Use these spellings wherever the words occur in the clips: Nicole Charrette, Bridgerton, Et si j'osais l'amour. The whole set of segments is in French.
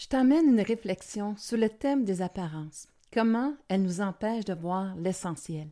Je t'amène une réflexion sur le thème des apparences. Comment elles nous empêchent de voir l'essentiel?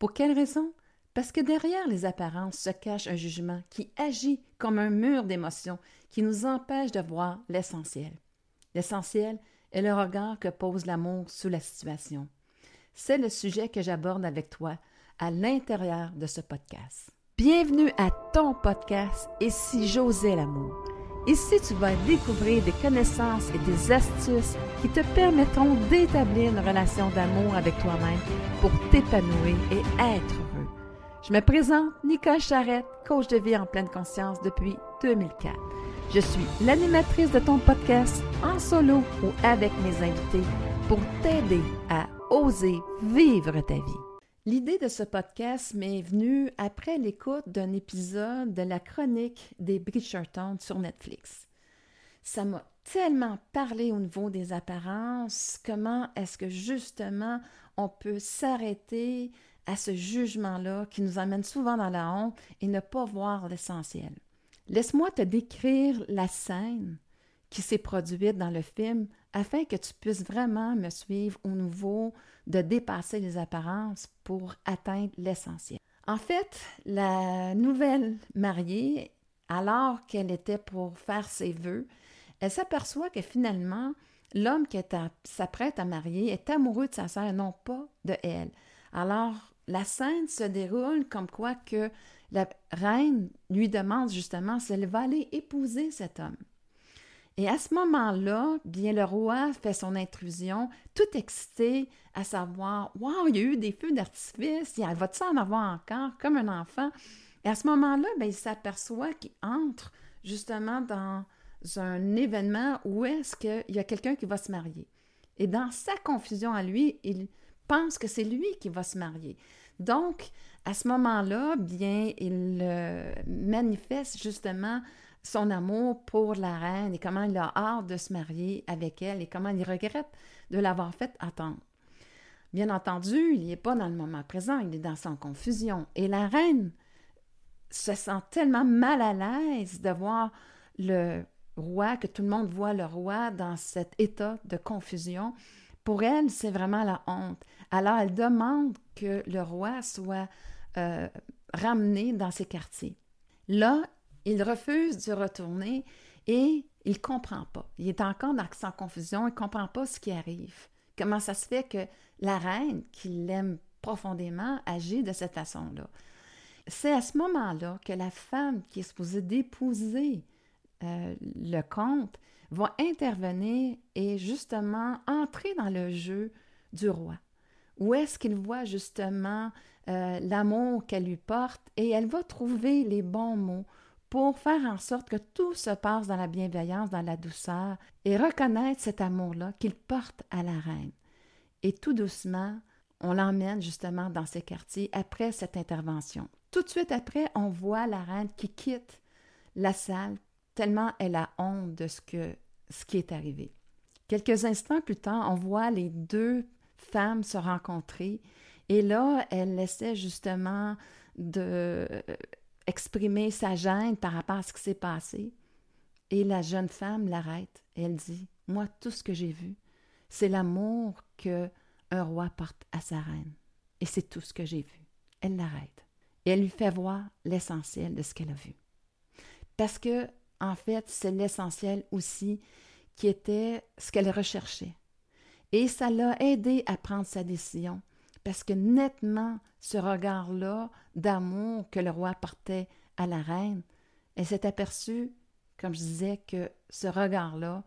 Pour quelle raison? Parce que derrière les apparences se cache un jugement qui agit comme un mur d'émotions qui nous empêche de voir l'essentiel. L'essentiel est le regard que pose l'amour sur la situation. C'est le sujet que j'aborde avec toi à l'intérieur de ce podcast. Bienvenue à ton podcast « Et si j'osais l'amour ». Ici, tu vas découvrir des connaissances et des astuces qui te permettront d'établir une relation d'amour avec toi-même pour t'épanouir et être heureux. Je me présente Nicole Charrette, coach de vie en pleine conscience depuis 2004. Je suis l'animatrice de ton podcast en solo ou avec mes invités pour t'aider à oser vivre ta vie. L'idée de ce podcast m'est venue après l'écoute d'un épisode de la chronique des Bridgerton sur Netflix. Ça m'a tellement parlé au niveau des apparences, comment est-ce que justement on peut s'arrêter à ce jugement-là qui nous emmène souvent dans la honte et ne pas voir l'essentiel. Laisse-moi te décrire la scène qui s'est produite dans le film afin que tu puisses vraiment me suivre au niveau de dépasser les apparences pour atteindre l'essentiel. En fait, la nouvelle mariée, alors qu'elle était pour faire ses vœux, elle s'aperçoit que finalement, l'homme qui s'apprête à marier est amoureux de sa sœur, non pas de elle. Alors, la scène se déroule comme quoi que la reine lui demande justement si elle va aller épouser cet homme. Et à ce moment-là, bien le roi fait son intrusion, tout excité à savoir « Wow, il y a eu des feux d'artifice, il va-t-il en avoir encore, comme un enfant? » Et à ce moment-là, il s'aperçoit qu'il entre justement dans un événement où est-ce qu'il y a quelqu'un qui va se marier. Et dans sa confusion à lui, il pense que c'est lui qui va se marier. Donc, à ce moment-là, bien, il manifeste justement son amour pour la reine et comment il a hâte de se marier avec elle et comment il regrette de l'avoir fait attendre. Bien entendu, il n'est pas dans le moment présent, il est dans son confusion. Et la reine se sent tellement mal à l'aise de voir le roi, que tout le monde voit le roi dans cet état de confusion. Pour elle, c'est vraiment la honte. Alors, elle demande que le roi soit ramené dans ses quartiers. Là, il refuse de retourner et il ne comprend pas. Il est encore dans sa confusion, il ne comprend pas ce qui arrive. Comment ça se fait que la reine, qui l'aime profondément, agit de cette façon-là? C'est à ce moment-là que la femme qui est supposée d'épouser le comte va intervenir et justement entrer dans le jeu du roi. Où est-ce qu'il voit justement l'amour qu'elle lui porte et elle va trouver les bons mots pour faire en sorte que tout se passe dans la bienveillance, dans la douceur, et reconnaître cet amour-là qu'il porte à la reine. Et tout doucement, on l'emmène justement dans ces quartiers après cette intervention. Tout de suite après, on voit la reine qui quitte la salle tellement elle a honte de ce qui est arrivé. Quelques instants plus tard, on voit les deux femmes se rencontrer, et là, elle essaie justement de exprimer sa gêne par rapport à ce qui s'est passé. Et la jeune femme l'arrête et elle dit « Moi, tout ce que j'ai vu, c'est l'amour qu'un roi porte à sa reine. Et c'est tout ce que j'ai vu. » Elle l'arrête. Et elle lui fait voir l'essentiel de ce qu'elle a vu. Parce que, en fait, c'est l'essentiel aussi qui était ce qu'elle recherchait. Et ça l'a aidée à prendre sa décision. Parce que nettement, ce regard-là d'amour que le roi portait à la reine, elle s'est aperçue, comme je disais, que ce regard-là,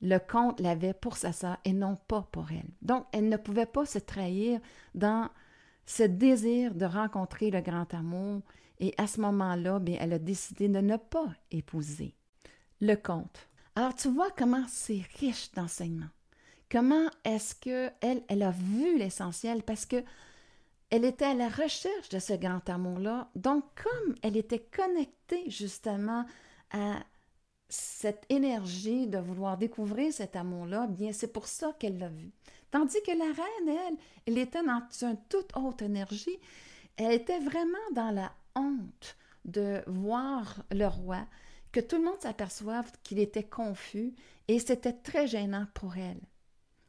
le comte l'avait pour sa sœur et non pas pour elle. Donc, elle ne pouvait pas se trahir dans ce désir de rencontrer le grand amour et à ce moment-là, bien, elle a décidé de ne pas épouser le comte. Alors, tu vois comment c'est riche d'enseignements. Comment est-ce qu'elle a vu l'essentiel? Parce qu'elle était à la recherche de ce grand amour-là. Donc, comme elle était connectée justement à cette énergie de vouloir découvrir cet amour-là, bien, c'est pour ça qu'elle l'a vu. Tandis que la reine, elle était dans une toute autre énergie. Elle était vraiment dans la honte de voir le roi, que tout le monde s'aperçoive qu'il était confus Et c'était très gênant pour elle.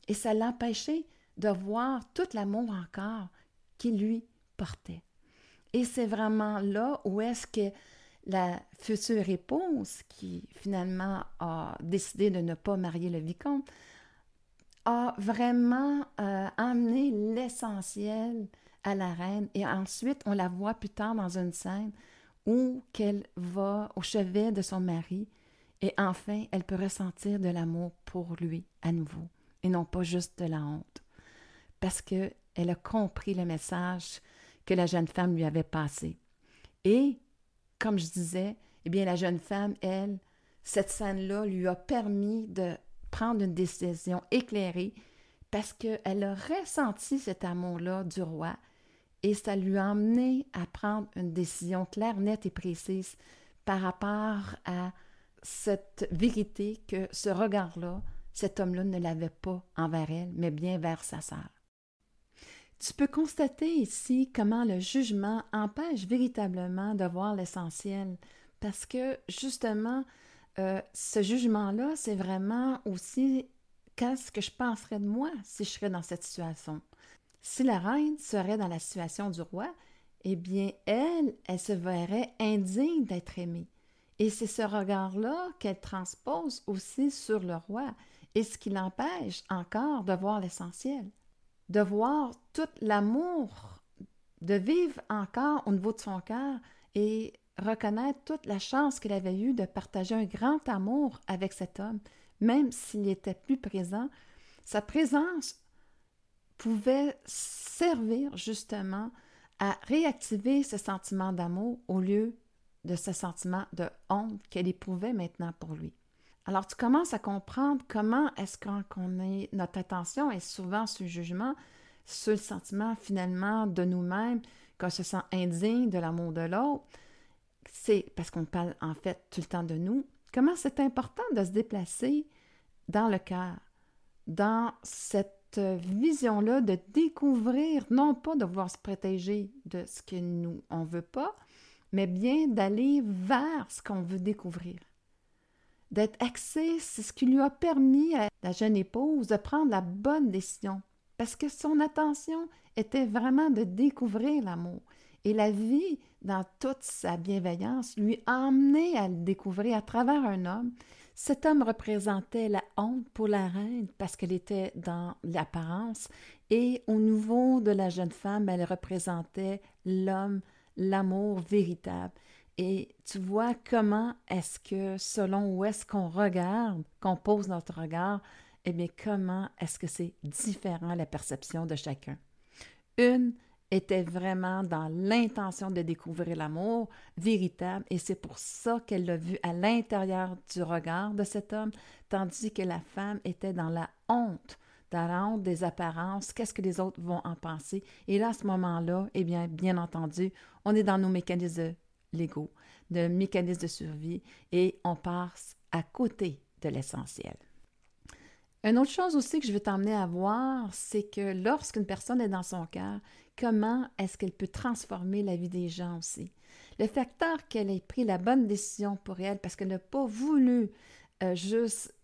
Et ça l'empêchait de voir tout l'amour encore qui lui portait. Et c'est vraiment là où est-ce que la future épouse, qui finalement a décidé de ne pas marier le vicomte, a vraiment amené l'essentiel à la reine. Et ensuite, on la voit plus tard dans une scène où qu'elle va au chevet de son mari et enfin, elle peut ressentir de l'amour pour lui à nouveau et non pas juste de la honte. Parce qu'elle a compris le message que la jeune femme lui avait passé. Et, comme je disais, eh bien, la jeune femme, elle, cette scène-là lui a permis de prendre une décision éclairée parce qu'elle a ressenti cet amour-là du roi et ça lui a amené à prendre une décision claire, nette et précise par rapport à cette vérité que ce regard-là, cet homme-là ne l'avait pas envers elle, mais bien vers sa sœur. Tu peux constater ici comment le jugement empêche véritablement de voir l'essentiel, parce que justement, ce jugement-là, c'est vraiment aussi qu'est-ce que je penserais de moi si je serais dans cette situation. Si la reine serait dans la situation du roi, eh bien, elle se verrait indigne d'être aimée. Et c'est ce regard-là qu'elle transpose aussi sur le roi et ce qui l'empêche encore de voir l'essentiel, de voir tout l'amour, de vivre encore au niveau de son cœur et reconnaître toute la chance qu'elle avait eue de partager un grand amour avec cet homme, même s'il n'était plus présent. Sa présence pouvait servir justement à réactiver ce sentiment d'amour au lieu de ce sentiment de honte qu'elle éprouvait maintenant pour lui. Alors, tu commences à comprendre comment est-ce qu'on est, notre attention est souvent sur le jugement, sur le sentiment finalement de nous-mêmes, qu'on se sent indigne de l'amour de l'autre. C'est parce qu'on parle en fait tout le temps de nous. Comment c'est important de se déplacer dans le cœur, dans cette vision-là de découvrir, non pas de vouloir se protéger de ce que nous, on ne veut pas, mais bien d'aller vers ce qu'on veut découvrir. D'être axé, c'est ce qui lui a permis à la jeune épouse de prendre la bonne décision, parce que son attention était vraiment de découvrir l'amour. Et la vie, dans toute sa bienveillance, lui a amené à le découvrir à travers un homme. Cet homme représentait la honte pour la reine, parce qu'elle était dans l'apparence, et au niveau de la jeune femme, elle représentait l'homme, l'amour véritable. Et tu vois comment est-ce que, selon où est-ce qu'on regarde, qu'on pose notre regard, eh bien, comment est-ce que c'est différent la perception de chacun. Une était vraiment dans l'intention de découvrir l'amour véritable et c'est pour ça qu'elle l'a vu à l'intérieur du regard de cet homme, tandis que la femme était dans la honte des apparences, qu'est-ce que les autres vont en penser. Et là, à ce moment-là, eh bien, bien entendu, on est dans nos mécanismes légaux, de mécanismes de survie, et on passe à côté de l'essentiel. Une autre chose aussi que je veux t'emmener à voir, c'est que lorsqu'une personne est dans son cœur, comment est-ce qu'elle peut transformer la vie des gens aussi? Le facteur qu'elle ait pris la bonne décision pour elle, parce qu'elle n'a pas voulu juste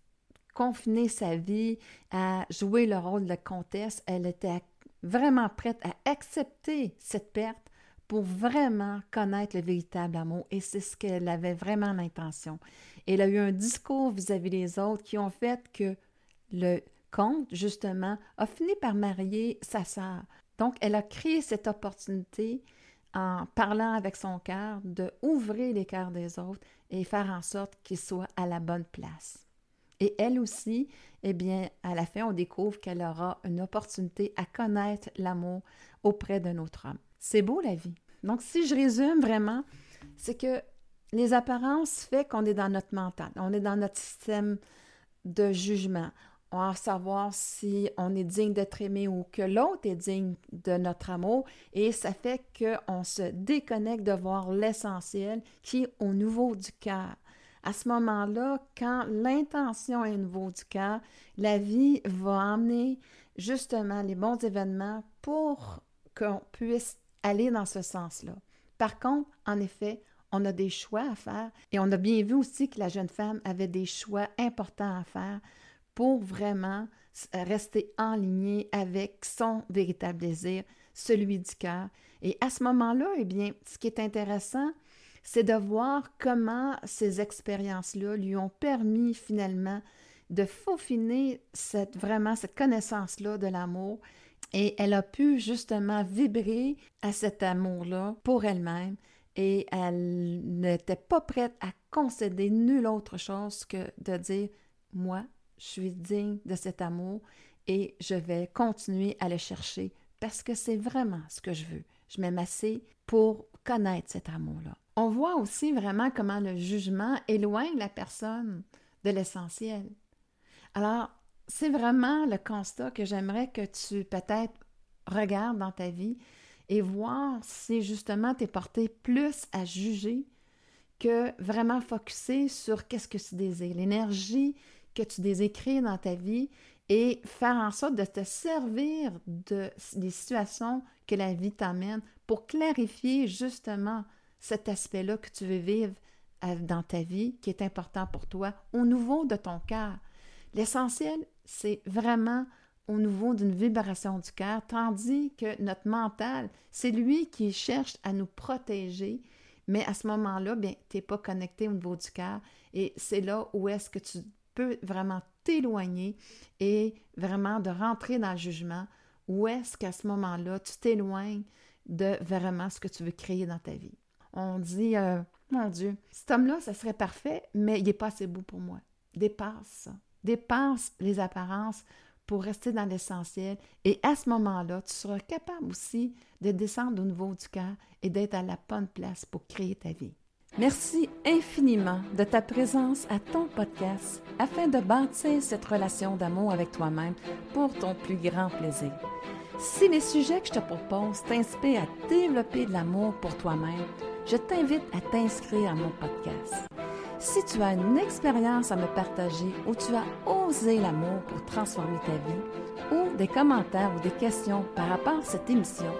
confiner sa vie à jouer le rôle de comtesse, elle était vraiment prête à accepter cette perte pour vraiment connaître le véritable amour. Et c'est ce qu'elle avait vraiment l'intention. Elle a eu un discours vis-à-vis des autres qui ont fait que le comte, justement, a fini par marier sa sœur. Donc, elle a créé cette opportunité en parlant avec son cœur d'ouvrir les cœurs des autres et faire en sorte qu'ils soient à la bonne place. Et elle aussi, eh bien, à la fin, on découvre qu'elle aura une opportunité à connaître l'amour auprès d'un autre homme. C'est beau, la vie. Donc, si je résume vraiment, c'est que les apparences font qu'on est dans notre mental, on est dans notre système de jugement. On va savoir si on est digne d'être aimé ou que l'autre est digne de notre amour. Et ça fait qu'on se déconnecte de voir l'essentiel qui est au niveau du cœur. À ce moment-là, quand l'intention est au niveau du cœur, la vie va amener justement les bons événements pour qu'on puisse aller dans ce sens-là. Par contre, en effet, on a des choix à faire. Et on a bien vu aussi que la jeune femme avait des choix importants à faire pour vraiment rester en ligne avec son véritable désir, celui du cœur. Et à ce moment-là, eh bien, ce qui est intéressant, c'est de voir comment ces expériences-là lui ont permis finalement de faufiner cette connaissance-là de l'amour. Et elle a pu justement vibrer à cet amour-là pour elle-même et elle n'était pas prête à concéder nulle autre chose que de dire « Moi, je suis digne de cet amour et je vais continuer à le chercher parce que c'est vraiment ce que je veux. Je m'aime assez pour connaître cet amour-là. » On voit aussi vraiment comment le jugement éloigne la personne de l'essentiel. Alors, c'est vraiment le constat que j'aimerais que tu peut-être regardes dans ta vie et voir si justement tu es porté plus à juger que vraiment focusser sur qu'est-ce que tu désires, l'énergie que tu désires créer dans ta vie et faire en sorte de te servir des situations que la vie t'amène pour clarifier justement cet aspect-là que tu veux vivre dans ta vie, qui est important pour toi, au niveau de ton cœur. L'essentiel, c'est vraiment au niveau d'une vibration du cœur, tandis que notre mental, c'est lui qui cherche à nous protéger, mais à ce moment-là, bien, tu n'es pas connecté au niveau du cœur et c'est là où est-ce que tu peux vraiment t'éloigner et vraiment de rentrer dans le jugement, où est-ce qu'à ce moment-là, tu t'éloignes de vraiment ce que tu veux créer dans ta vie. On dit, mon Dieu, cet homme-là, ça serait parfait, mais il n'est pas assez beau pour moi. Dépasse ça. Dépasse les apparences pour rester dans l'essentiel. Et à ce moment-là, tu seras capable aussi de descendre au niveau du cœur et d'être à la bonne place pour créer ta vie. Merci infiniment de ta présence à ton podcast afin de bâtir cette relation d'amour avec toi-même pour ton plus grand plaisir. Si les sujets que je te propose t'inspirent à développer de l'amour pour toi-même, je t'invite à t'inscrire à mon podcast. Si tu as une expérience à me partager ou tu as osé l'amour pour transformer ta vie ou des commentaires ou des questions par rapport à cette émission,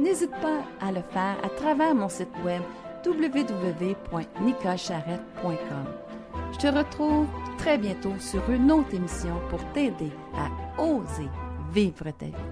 n'hésite pas à le faire à travers mon site web www.nicolecharrette.com. Je te retrouve très bientôt sur une autre émission pour t'aider à oser vivre ta vie.